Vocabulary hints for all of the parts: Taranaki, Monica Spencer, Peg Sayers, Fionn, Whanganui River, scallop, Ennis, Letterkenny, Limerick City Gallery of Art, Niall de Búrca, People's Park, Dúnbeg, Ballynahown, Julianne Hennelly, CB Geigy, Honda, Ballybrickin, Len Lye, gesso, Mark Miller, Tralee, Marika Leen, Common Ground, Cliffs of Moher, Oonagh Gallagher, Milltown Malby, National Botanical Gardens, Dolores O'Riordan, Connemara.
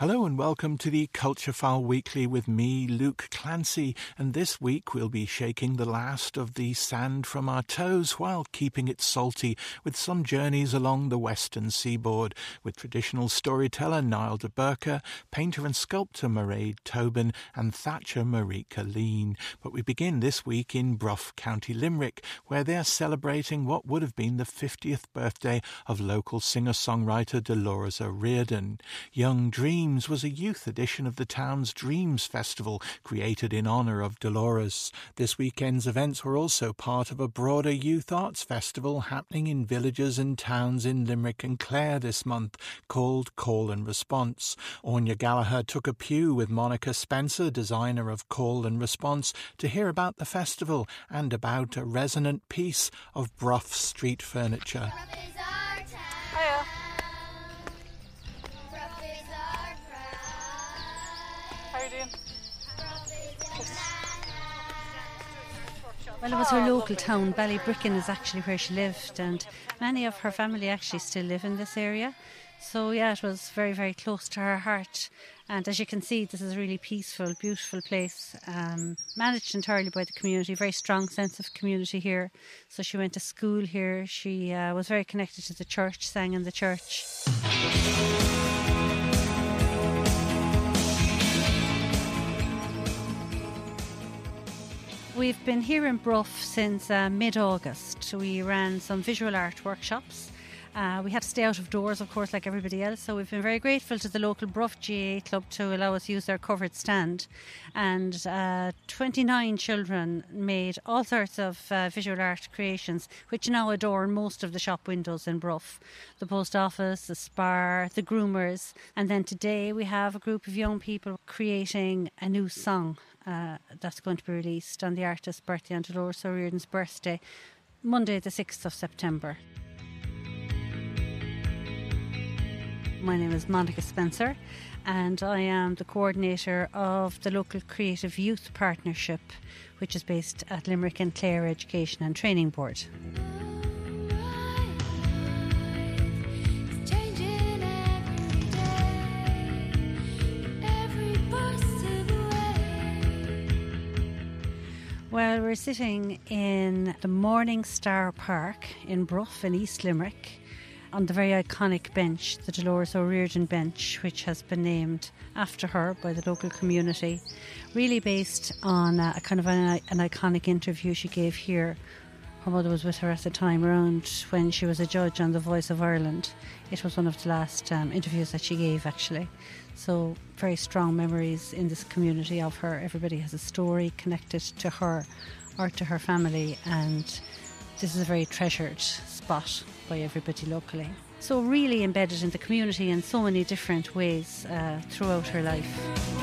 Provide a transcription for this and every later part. Hello and welcome to the Culture File Weekly with me, Luke Clancy, and this week we'll be shaking the last of the sand from our toes while keeping it salty with some journeys along the western seaboard with traditional storyteller Niall de Búrca, painter and sculptor Máiréad Tobin and thatcher Marika Leen. But we begin this week in Bruff, County Limerick, where they're celebrating what would have been the 50th birthday of local singer-songwriter Dolores O'Riordan. Young Dreams was a youth edition of the town's Dreams Festival, created in honour of Dolores. This weekend's events were also part of a broader youth arts festival happening in villages and towns in Limerick and Clare this month, called Call and Response. Oonagh Gallagher took a pew with Monica Spencer, designer of Call and Response, to hear about the festival and about a resonant piece of Bruff street furniture. Well, it was her local town. Ballybrickin is actually where she lived, and many of her family actually still live in this area. So, yeah, it was very, very close to her heart. And as you can see, this is a really peaceful, beautiful place, managed entirely by the community, very strong sense of community here. So she went to school here. She was very connected to the church, sang in the church. We've been here in Bruff since mid-August. We ran some visual art workshops. We had to stay out of doors, of course, like everybody else. So we've been very grateful to the local Bruff GAA club to allow us to use their covered stand. And 29 children made all sorts of visual art creations, which now adorn most of the shop windows in Bruff. The post office, the spar, the groomers. And then today we have a group of young people creating a new song. That's going to be released on the artist's birthday, on Dolores O'Riordan's birthday, Monday the 6th of September. My name is Monica Spencer and I am the coordinator of the local Creative Youth Partnership, which is based at Limerick and Clare Education and Training Board. Well, we're sitting in the Morning Star Park in Bruff in East Limerick on the very iconic bench, the Dolores O'Riordan bench, which has been named after her by the local community, really based on a kind of an iconic interview she gave here. Her mother was with her at the time around when she was a judge on The Voice of Ireland. It was one of the last interviews that she gave, actually. So very strong memories in this community of her. Everybody has a story connected to her or to her family, and this is a very treasured spot by everybody locally. So really embedded in the community in so many different ways throughout her life.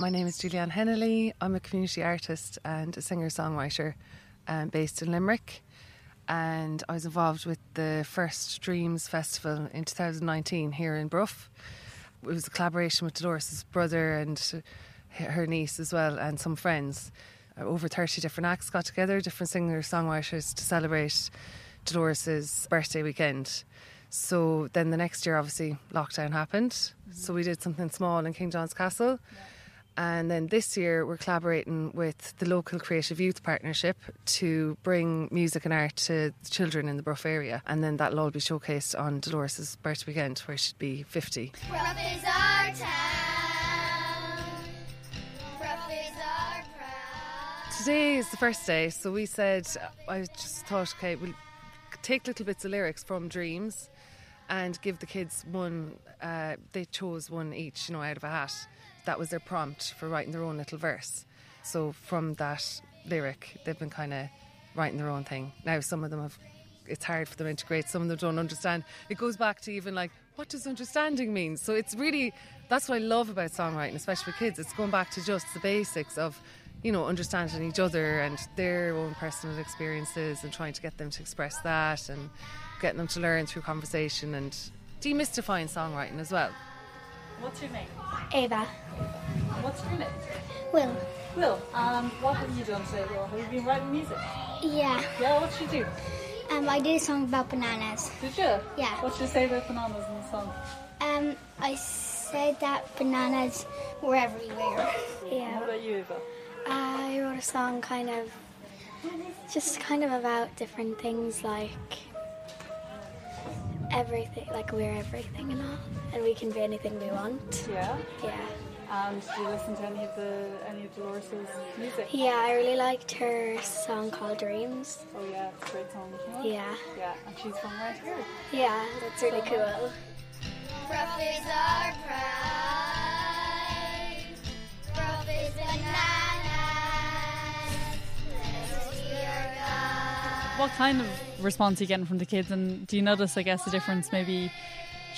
My name is Julianne Hennelly. I'm a community artist and a singer-songwriter based in Limerick, and I was involved with the first Dreams Festival in 2019 here in Bruff. It was a collaboration with Dolores' brother and her niece as well, and some friends. Over 30 different acts got together, different singer-songwriters, to celebrate Dolores' birthday weekend. So then the next year, obviously, lockdown happened. Mm-hmm. So we did something small in King John's Castle. Yeah. And then this year we're collaborating with the local Creative Youth Partnership to bring music and art to children in the Bruff area. And then that'll all be showcased on Dolores' birthday weekend, where she'd be 50. Bruff is our town. Bruff is our pride. Today is the first day, so we said, I just thought, okay, we'll take little bits of lyrics from Dreams and give the kids one. They chose one each, you know, out of a hat. That was their prompt for writing their own little verse. So from that lyric, they've been kind of writing their own thing. Now some of them have, it's hard for them to integrate, some of them don't understand. It goes back to even like, what does understanding mean? So it's really, that's what I love about songwriting, especially for kids. It's going back to just the basics of, you know, understanding each other and their own personal experiences and trying to get them to express that and getting them to learn through conversation and demystifying songwriting as well. What's your name? Ava. What's your name? Will. Will. What have you done today, Will? Have you been writing music? Yeah. Yeah, what did you do? I did a song about bananas. Did you? Yeah. What did you say about bananas in the song? I said that bananas were everywhere. Yeah. What about you, Eva? I wrote a song kind of about different things, like everything, like we're everything and all, and we can be anything we want. Yeah? Yeah. Did you listen to any of Dolores' music? Yeah, I really liked her song called Dreams. Oh yeah, it's a great song. Yeah. Yeah, and she's from right here. Yeah, that's really cool. Bruff is our pride. Bruff is bananas. Let us be our guide. What kind of response are you getting from the kids, and do you notice, I guess, the difference maybe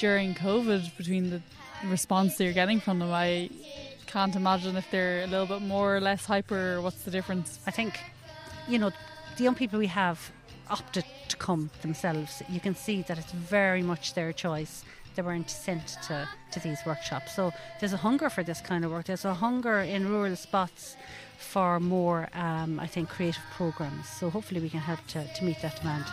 during COVID between the response that you're getting from them? I can't imagine if they're a little bit more or less hyper. What's the difference? I think, you know, the young people we have opted to come themselves. You can see that it's very much their choice. They weren't sent to these workshops. So there's a hunger for this kind of work. There's a hunger in rural spots for more, I think, creative programmes. So hopefully we can help to meet that demand.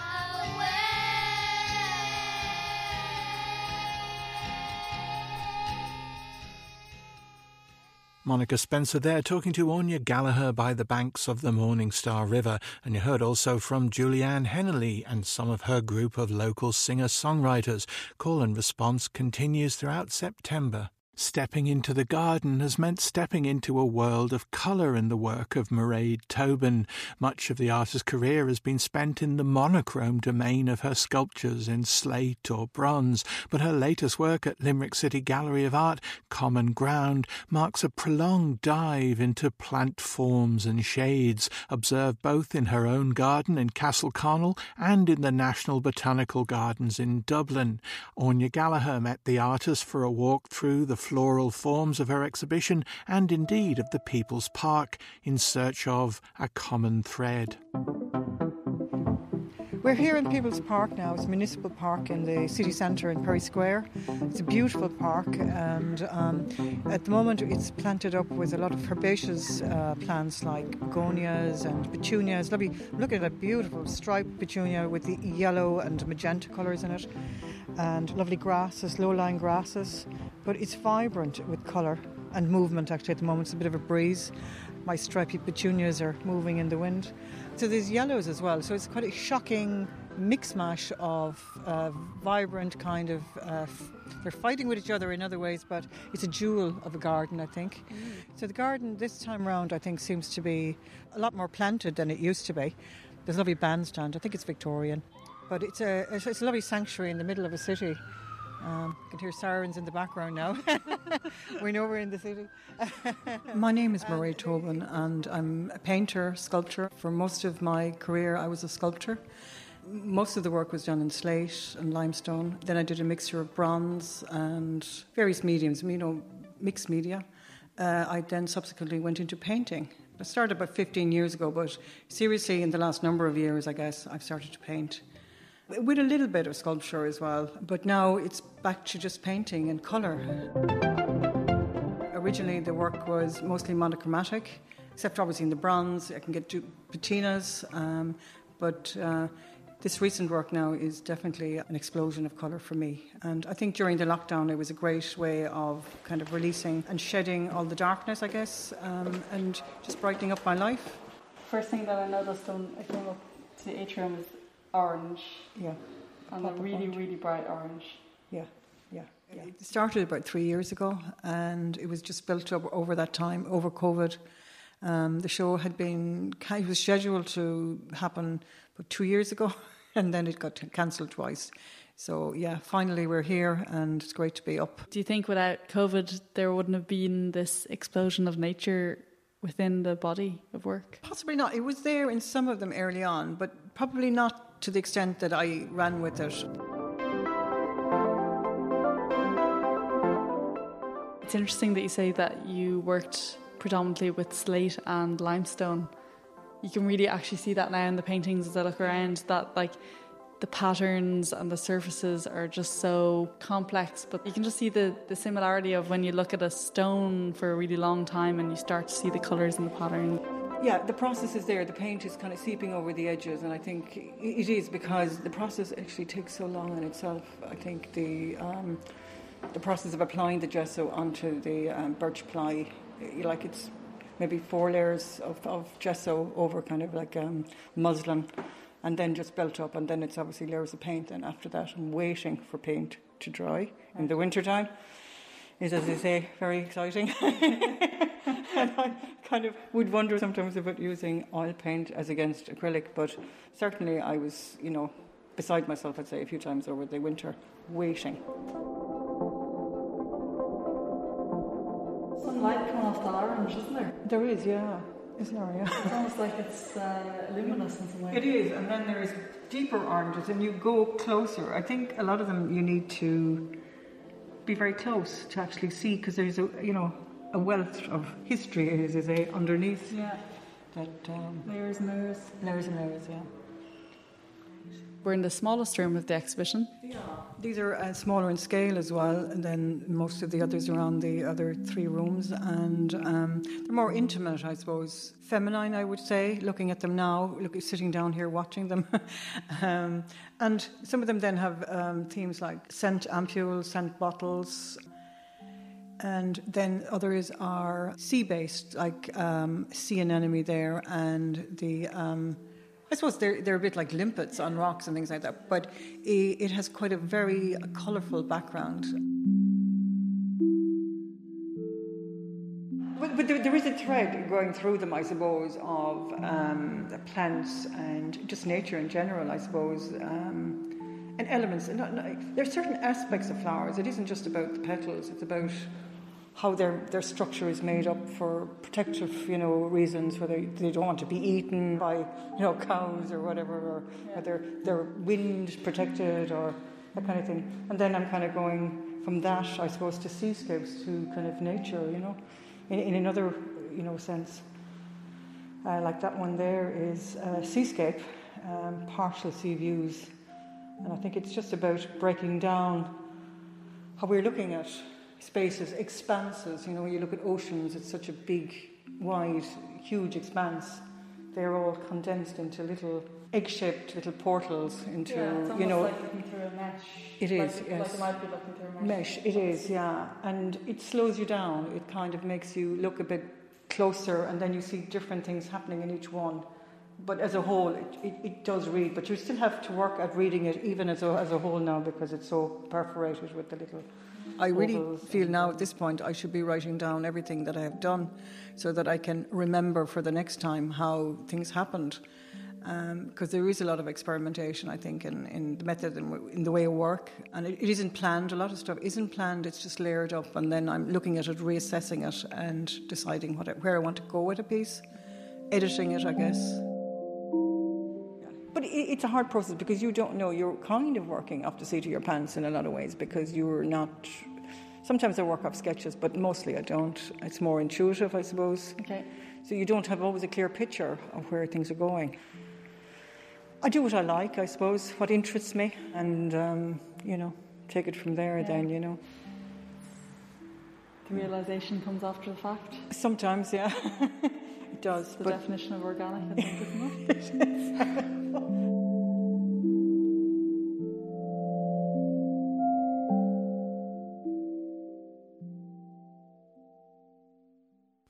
Monica Spencer there talking to Oonagh Gallagher by the banks of the Morning Star River. And you heard also from Julianne Hennelly and some of her group of local singer-songwriters. Call and response continues throughout September. Stepping into the garden has meant stepping into a world of colour in the work of Máiréad Tobin. Much of the artist's career has been spent in the monochrome domain of her sculptures in slate or bronze, but her latest work at Limerick City Gallery of Art, Common Ground, marks a prolonged dive into plant forms and shades, observed both in her own garden in Castle Connell and in the National Botanical Gardens in Dublin. Oonagh Gallagher met the artist for a walk through the floral forms of her exhibition and indeed of the People's Park in search of a common thread. We're here in People's Park now. It's a municipal park in the city centre in Perry Square. It's a beautiful park, and at the moment it's planted up with a lot of herbaceous plants like begonias and petunias. Lovely. Look at that beautiful striped petunia with the yellow and magenta colours in it, and lovely grasses, low-lying grasses. But it's vibrant with colour and movement actually at the moment. It's a bit of a breeze. My stripy petunias are moving in the wind. So there's yellows as well. So it's quite a shocking mix-mash of vibrant kind of... they're fighting with each other in other ways, but it's a jewel of a garden, I think. Mm. So the garden this time round, I think, seems to be a lot more planted than it used to be. There's a lovely bandstand. I think it's Victorian. But it's a lovely sanctuary in the middle of a city. You can hear sirens in the background now. We know we're in the city. My name is Máiréad Tobin, and I'm a painter, sculptor. For most of my career, I was a sculptor. Most of the work was done in slate and limestone. Then I did a mixture of bronze and various mediums, you know, mixed media. I then subsequently went into painting. I started about 15 years ago, but seriously, in the last number of years, I guess, I've started to paint. With a little bit of sculpture as well, but now it's back to just painting and colour. Originally the work was mostly monochromatic, except obviously in the bronze, I can get patinas, but this recent work now is definitely an explosion of colour for me. And I think during the lockdown it was a great way of kind of releasing and shedding all the darkness, I guess, and just brightening up my life. First thing that I noticed when I came up to the atrium is orange, yeah, and a really, really bright orange. Yeah. It started about 3 years ago, and it was just built up over that time, over COVID. The show it was scheduled to happen about 2 years ago, and then it got cancelled twice. So yeah, finally we're here, and it's great to be up. Do you think without COVID there wouldn't have been this explosion of nature within the body of work? Possibly not. It was there in some of them early on, but probably not to the extent that I ran with it. It's interesting that you say that you worked predominantly with slate and limestone. You can really actually see that now in the paintings as I look around, that like the patterns and the surfaces are just so complex, but you can just see the similarity of when you look at a stone for a really long time and you start to see the colours and the pattern. Yeah, the process is there. The paint is kind of seeping over the edges, and I think it is because the process actually takes so long in itself. I think the process of applying the gesso onto the birch ply, like it's maybe 4 layers of gesso over kind of like muslin, and then just built up, and then it's obviously layers of paint, and after that I'm waiting for paint to dry in the wintertime. Is, as I say, very exciting. And I kind of would wonder sometimes about using oil paint as against acrylic, but certainly I was, beside myself, I'd say, a few times over the winter, waiting. Some light coming off that orange, isn't there? There is, yeah. Isn't there, yeah? It's almost like it's luminous in some way. It is, and then there's deeper oranges, and you go closer. I think a lot of them you need to be very close to actually see, because there's a wealth of history, as I say, underneath. Yeah. That layers and layers. Layers and layers, yeah. We're in the smallest room of the exhibition. Yeah. These are smaller in scale as well than most of the others around the other 3 rooms, and they're more intimate, I suppose. Feminine, I would say, looking at them now, sitting down here watching them. And some of them then have themes like scent ampules, scent bottles, and then others are sea-based, like sea anemone there, and the... I suppose they're a bit like limpets on rocks and things like that, but it has quite a very colourful background. But there is a thread going through them, I suppose, of the plants and just nature in general, I suppose, and elements. There are certain aspects of flowers. It isn't just about the petals, it's about how their structure is made up for protective, reasons, whether they don't want to be eaten by, cows or whatever, or whether they're wind protected or that kind of thing. And then I'm kind of going from that, I suppose, to seascapes, to kind of nature, in another, sense. Like that one there is seascape, partial sea views. And I think it's just about breaking down how we're looking at spaces, expanses, when you look at oceans, it's such a big, wide, huge expanse. They're all condensed into little egg-shaped little portals into, it's like looking through a mesh. It is, yes. Like it might be looking through a mesh. Mesh, it is, yeah. And it slows you down. It kind of makes you look a bit closer, and then you see different things happening in each one. But as a whole, it does read. But you still have to work at reading it, even as a whole now, because it's so perforated with the little... I really feel now at this point I should be writing down everything that I have done so that I can remember for the next time how things happened, because there is a lot of experimentation, I think, in the method and in the way of work, and it isn't planned. A lot of stuff isn't planned, it's just layered up, and then I'm looking at it, reassessing it and deciding where I want to go with a piece, editing it, I guess. But it's a hard process because you don't know. You're kind of working off the seat of your pants in a lot of ways because you're not... Sometimes I work off sketches, but mostly I don't. It's more intuitive, I suppose. Okay. So you don't have always a clear picture of where things are going. I do what I like, I suppose, what interests me, and, take it from there then, The realisation comes after the fact. Sometimes, yeah. It does. It's the definition of organic, I think, isn't it?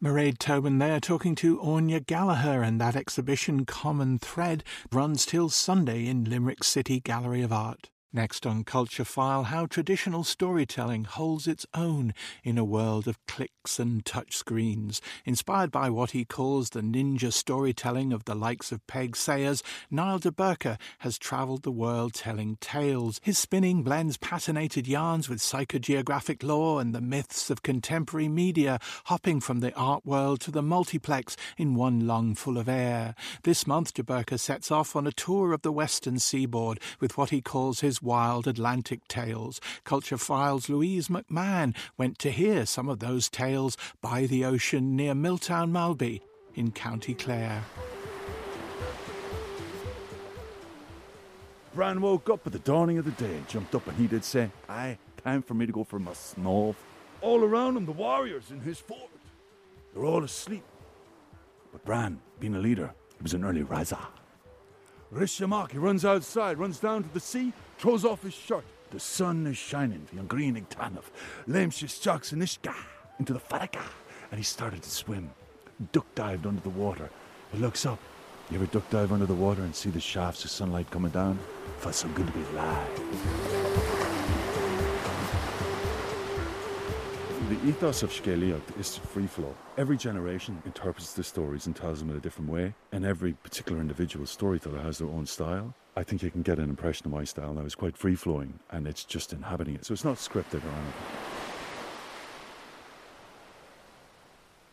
Máiréad Tobin there talking to Oonagh Gallagher, and that exhibition Common Thread runs till Sunday in Limerick City Gallery of Art. Next on Culture File, how traditional storytelling holds its own in a world of clicks and touchscreens. Inspired by what he calls the ninja storytelling of the likes of Peg Sayers, Niall de Búrca has travelled the world telling tales. His spinning blends patinated yarns with psychogeographic lore and the myths of contemporary media, hopping from the art world to the multiplex in one lung full of air. This month, de Búrca sets off on a tour of the western seaboard with what he calls his Wild Atlantic Tales. Culture File's Louise McMahon went to hear some of those tales by the ocean near Milltown Malby in County Clare. Bran woke up at the dawning of the day and jumped up, and he did say, "Aye, time for me to go for my snuff." All around him, the warriors in his fort, they're all asleep. But Bran, being a leader, he was an early riser. Rishamak, he runs outside, runs down to the sea, throws off his shirt. The sun is shining, the greening tanaf. Lemshis jocks in Ishka, into the Faraka. And he started to swim, duck-dived under the water. He looks up. You ever duck-dive under the water and see the shafts of sunlight coming down? Felt so good to be alive. The ethos of Scéalaíocht is free flow. Every generation interprets the stories and tells them in a different way, and every particular individual storyteller has their own style. I think you can get an impression of my style now. It's quite free-flowing, and it's just inhabiting it. So it's not scripted or anything.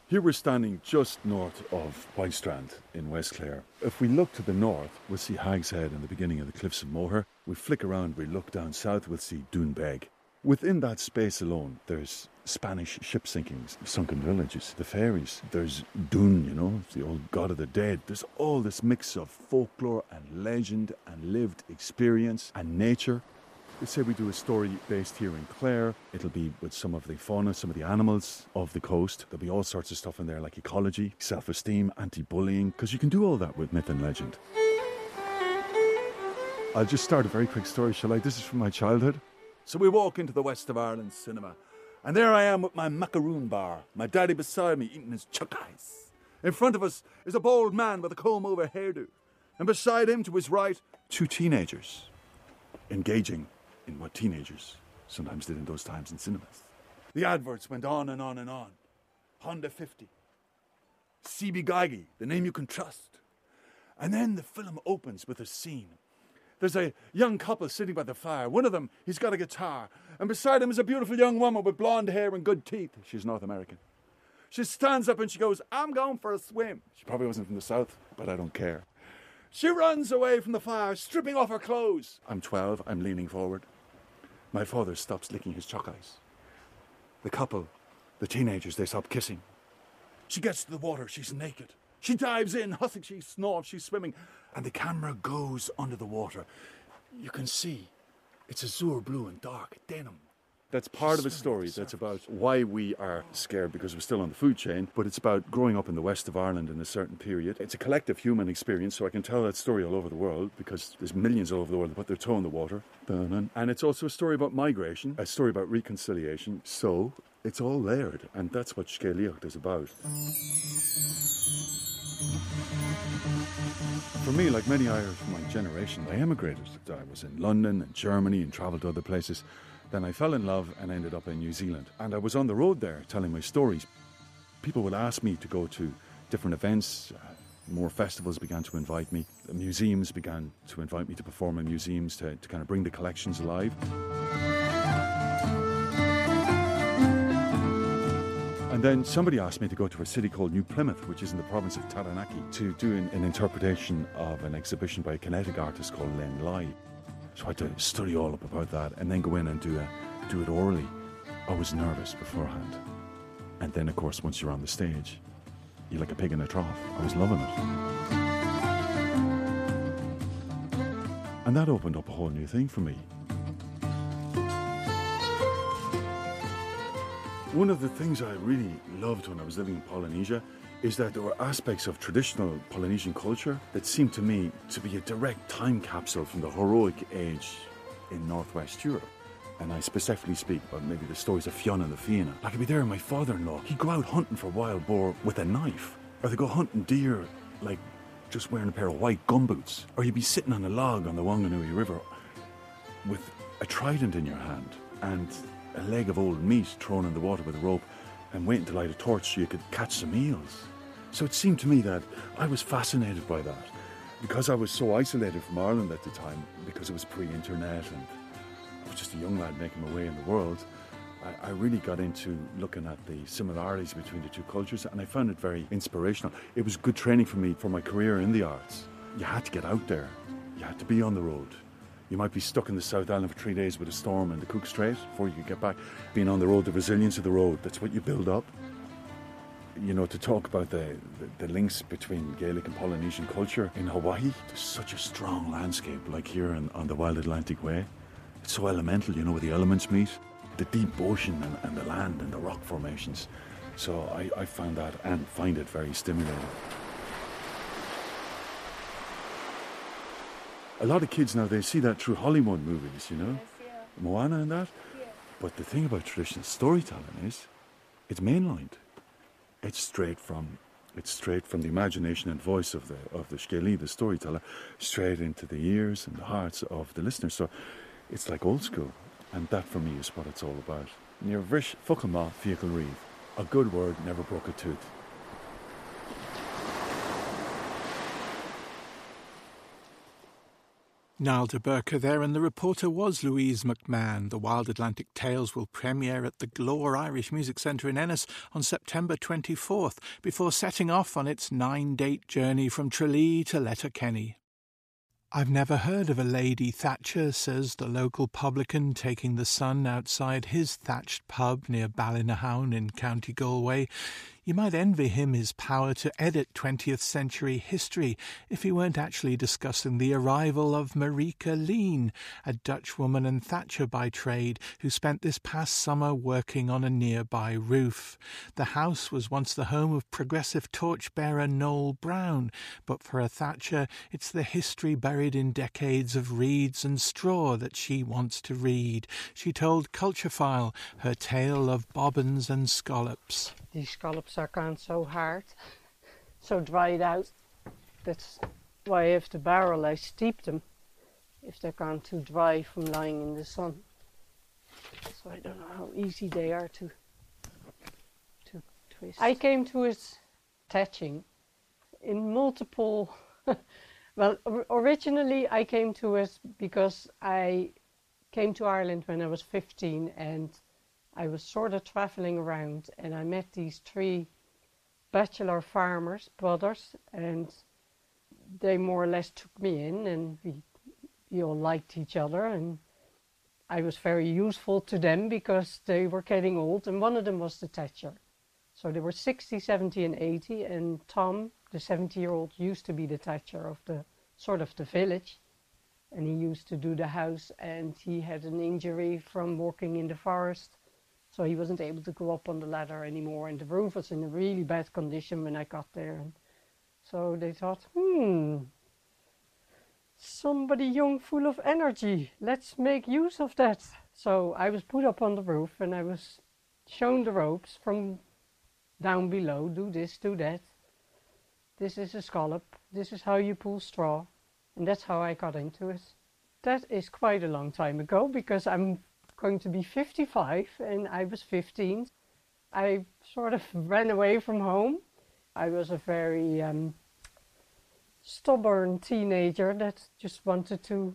Here we're standing just north of White Strand in West Clare. If we look to the north, we'll see Haggshead and the beginning of the Cliffs of Moher. We flick around, we look down south, we'll see Dúnbeg. Within that space alone, there's Spanish ship sinkings, sunken villages, the fairies. There's Dún, you know, the old god of the dead. There's all this mix of folklore and legend and lived experience and nature. They say we do a story based here in Clare. It'll be with some of the fauna, some of the animals of the coast. There'll be all sorts of stuff in there like ecology, self-esteem, anti-bullying, because you can do all that with myth and legend. I'll just start a very quick story, shall I? This is from my childhood. So we walk into the West of Ireland cinema. And there I am with my macaroon bar, my daddy beside me eating his chuck ice. In front of us is a bald man with a comb-over hairdo, and beside him, to his right, two teenagers, engaging in what teenagers sometimes did in those times in cinemas. The adverts went on and on and on. Honda 50, CB Geigy, the name you can trust. And then the film opens with a scene. There's a young couple sitting by the fire. One of them, he's got a guitar. And beside him is a beautiful young woman with blonde hair and good teeth. She's North American. She stands up and she goes, "I'm going for a swim." She probably wasn't from the South, but I don't care. She runs away from the fire, stripping off her clothes. I'm 12. I'm leaning forward. My father stops licking his chalk ice. The couple, the teenagers, they stop kissing. She gets to the water. She's naked. She dives in, hussing, she snorts, she's swimming. And the camera goes under the water. You can see it's azure blue and dark, denim. That's part of a story that's about why we are scared, because we're still on the food chain, but it's about growing up in the west of Ireland in a certain period. It's a collective human experience, so I can tell that story all over the world, because there's millions all over the world that put their toe in the water. And it's also a story about migration, a story about reconciliation. So it's all layered, and that's what Scéalaíocht is about. For me, like many Irish from my generation, I emigrated. I was in London and Germany and travelled to other places. Then I fell in love and ended up in New Zealand. And I was on the road there telling my stories. People would ask me to go to different events. More festivals began to invite me. The museums began to invite me to perform in museums to kind of bring the collections alive. And then somebody asked me to go to a city called New Plymouth, which is in the province of Taranaki, to do an interpretation of an exhibition by a Kinetic artist called Len Lye. So I had to study all up about that and then go in and do it orally. I was nervous beforehand. And then, of course, once you're on the stage, you're like a pig in a trough. I was loving it. And that opened up a whole new thing for me. One of the things I really loved when I was living in Polynesia is that there were aspects of traditional Polynesian culture that seemed to me to be a direct time capsule from the heroic age in Northwest Europe. And I specifically speak about maybe the stories of Fionn and the Fianna. I could be there and my father-in-law, he'd go out hunting for wild boar with a knife. Or they'd go hunting deer, like just wearing a pair of white gumboots. Or you'd be sitting on a log on the Whanganui River with a trident in your hand and a leg of old meat thrown in the water with a rope and waiting to light a torch so you could catch some eels. So it seemed to me that I was fascinated by that because I was so isolated from Ireland at the time because it was pre-internet and I was just a young lad making my way in the world. I really got into looking at the similarities between the two cultures and I found it very inspirational. It was good training for me for my career in the arts. You had to get out there. You had to be on the road. You might be stuck in the South Island for 3 days with a storm in the Cook Strait before you could get back. Being on the road, the resilience of the road, that's what you build up. you know, to talk about the links between Gaelic and Polynesian culture in Hawaii. There's such a strong landscape, like here on the Wild Atlantic Way. It's so elemental, you know, where the elements meet. The deep ocean and the land and the rock formations. So I found that and find it very stimulating. A lot of kids now, they see that through Hollywood movies, you know, Moana and that. Yeah. But the thing about traditional storytelling is, it's mainlined. It's straight from the imagination and voice of the Scéalaí, the storyteller, straight into the ears and the hearts of the listener. So it's like old school, and that for me is what it's all about. Níor bhris focail fiacail riamh. A good word never broke a tooth. Niall de Búrca there, and the reporter was Louise McMahon. The Wild Atlantic Tales will premiere at the Glór Irish Music Centre in Ennis on September 24th, before setting off on its 9-date journey from Tralee to Letterkenny. I've never heard of a Lady Thatcher, says the local publican, taking the sun outside his thatched pub near Ballynahown in County Galway. You might envy him his power to edit 20th century history if he weren't actually discussing the arrival of Marika Leen, a Dutch woman and thatcher by trade who spent this past summer working on a nearby roof. The house was once the home of progressive torchbearer Noel Brown, but for a thatcher it's the history buried in decades of reeds and straw that she wants to read. She told Culture File her tale of bobbins and scallops. These scallops are gone so hard, so dried out. That's why after barrel I steep them, if they're gone too dry from lying in the sun. So I don't know how easy they are to twist. I came to it thatching in multiple... Well, originally I came to it because I came to Ireland when I was 15 and I was sort of traveling around and I met these three bachelor farmers, brothers, and they more or less took me in and we all liked each other and I was very useful to them because they were getting old and one of them was the thatcher. So they were 60, 70 and 80 and Tom, the 70-year-old, used to be the thatcher of the sort of the village and he used to do the house and he had an injury from walking in the forest. So he wasn't able to go up on the ladder anymore and the roof was in a really bad condition when I got there. And so they thought, somebody young full of energy, let's make use of that. So I was put up on the roof and I was shown the ropes from down below, do this, do that. This is a scallop, this is how you pull straw. And that's how I got into it. That is quite a long time ago because I'm going to be 55 and I was 15. I sort of ran away from home. I was a very stubborn teenager that just wanted to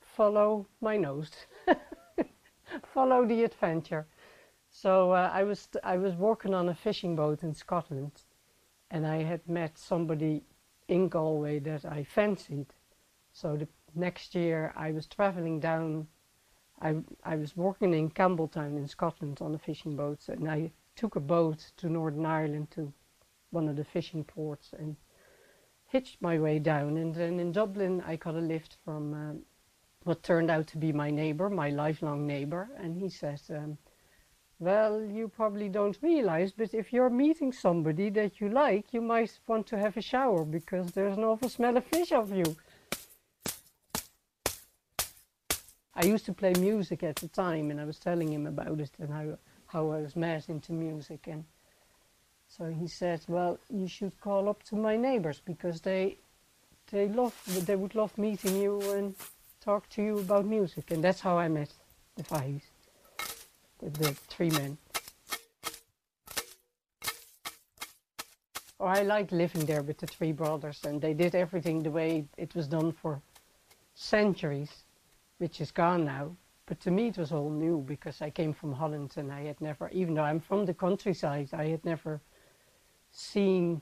follow my nose, follow the adventure. So I was working on a fishing boat in Scotland and I had met somebody in Galway that I fancied. So the next year I was traveling down. I was working in Campbelltown in Scotland on the fishing boats and I took a boat to Northern Ireland to one of the fishing ports and hitched my way down, and then in Dublin I got a lift from what turned out to be my neighbour, my lifelong neighbour, and he said, well, you probably don't realise, but if you're meeting somebody that you like, you might want to have a shower because there's an awful smell of fish of you. I used to play music at the time and I was telling him about it and how I was mad into music, and so he said, well, you should call up to my neighbours because they would love meeting you and talk to you about music. And that's how I met the Fahis, the three men. Or I liked living there with the three brothers and they did everything the way it was done for centuries, which is gone now, but to me it was all new because I came from Holland and I had never, even though I'm from the countryside, I had never seen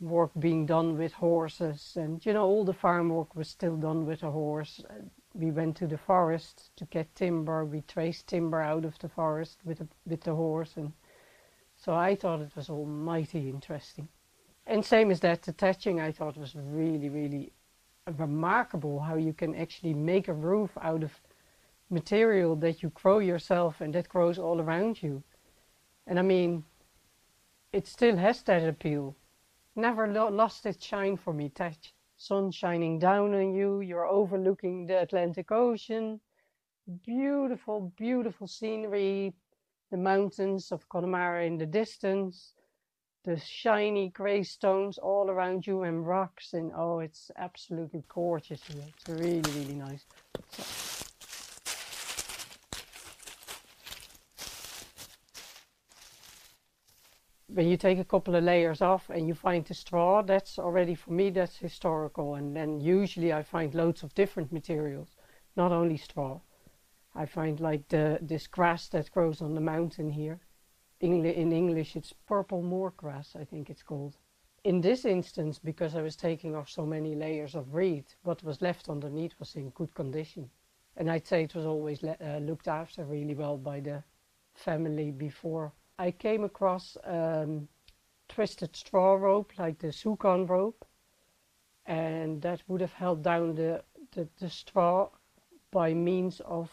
work being done with horses, and you know, all the farm work was still done with a horse. We went to the forest to get timber, we traced timber out of the forest with the horse, and So I thought it was almighty interesting. And same as that, the thatching, I thought was really, really remarkable how you can actually make a roof out of material that you grow yourself and that grows all around you. And I mean, it still has that appeal. Never lost its shine for me, thatch. Sun shining down on you, you're overlooking the Atlantic Ocean. Beautiful, beautiful scenery. The mountains of Connemara in the distance. The shiny grey stones all around you and rocks, and oh, it's absolutely gorgeous here. It's really, really nice. When you take a couple of layers off and you find the straw, that's already, for me, that's historical. And then usually I find loads of different materials, not only straw. I find like this grass that grows on the mountain here. In English, it's purple moor grass, I think it's called. In this instance, because I was taking off so many layers of reed, what was left underneath was in good condition. And I'd say it was always looked after really well by the family before. I came across twisted straw rope, like the sukan rope, and that would have held down the straw by means of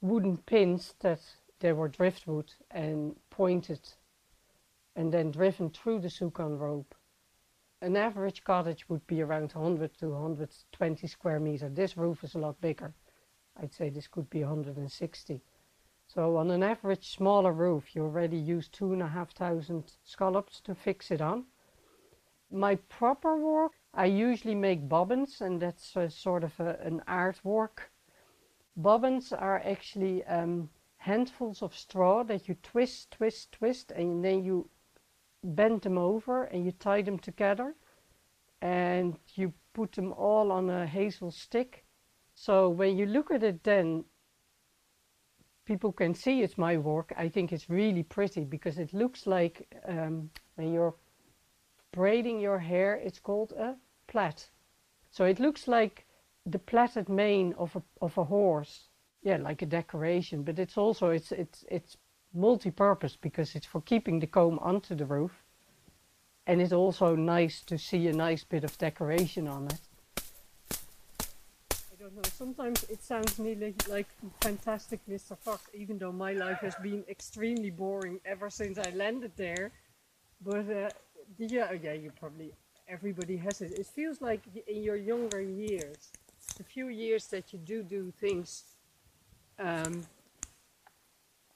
wooden pins that they were driftwood and pointed and then driven through the sukan rope. An average cottage would be around 100 to 120 square meter. This roof is a lot bigger. I'd say this could be 160. So on an average smaller roof, you already use 2,500 scallops to fix it on. My proper work, I usually make bobbins, and that's sort of an artwork. Bobbins are actually handfuls of straw that you twist, and then you bend them over and you tie them together, and you put them all on a hazel stick. So when you look at it then, people can see it's my work. I think it's really pretty because it looks like when you're braiding your hair, it's called a plait. So it looks like the plaited mane of a horse, yeah, like a decoration. But it's also it's multi-purpose because it's for keeping the comb onto the roof, and it's also nice to see a nice bit of decoration on it. I don't know. Sometimes it sounds nearly like fantastic Mr. Fox, even though my life has been extremely boring ever since I landed there. But yeah, you probably, everybody has it. It feels like in your younger years, the few years that you do things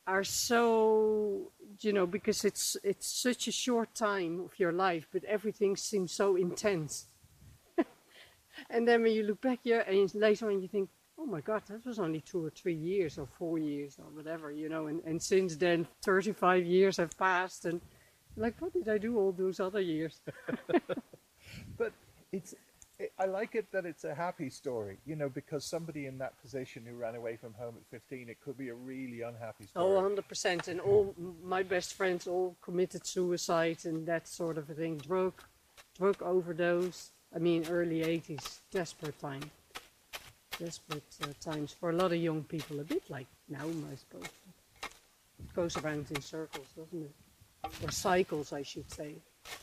are so, you know, because it's such a short time of your life, but everything seems so intense. And then when you look back here and later on you think, oh my God, that was only 2 or 3 years or 4 years or whatever, you know, and since then 35 years have passed, and like, what did I do all those other years? But I like it that it's a happy story, you know, because somebody in that position who ran away from home at 15, it could be a really unhappy story. Oh, 100%. And all my best friends all committed suicide and that sort of a thing, drug overdose. I mean, early 80s, desperate times for a lot of young people, a bit like now, I suppose. It goes around in circles, doesn't it? Or cycles, I should say.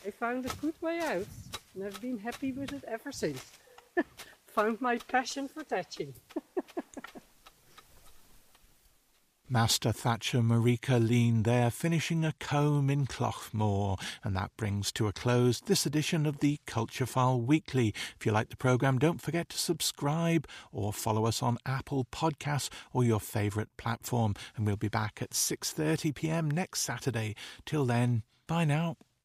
I found a good way out, and I've been happy with it ever since. Found my passion for thatching. Master Thatcher Marika Leen there, finishing a comb in Clough Moor. And that brings to a close this edition of the Culture File Weekly. If you like the programme, don't forget to subscribe or follow us on Apple Podcasts or your favourite platform. And we'll be back at 6:30pm next Saturday. Till then, bye now.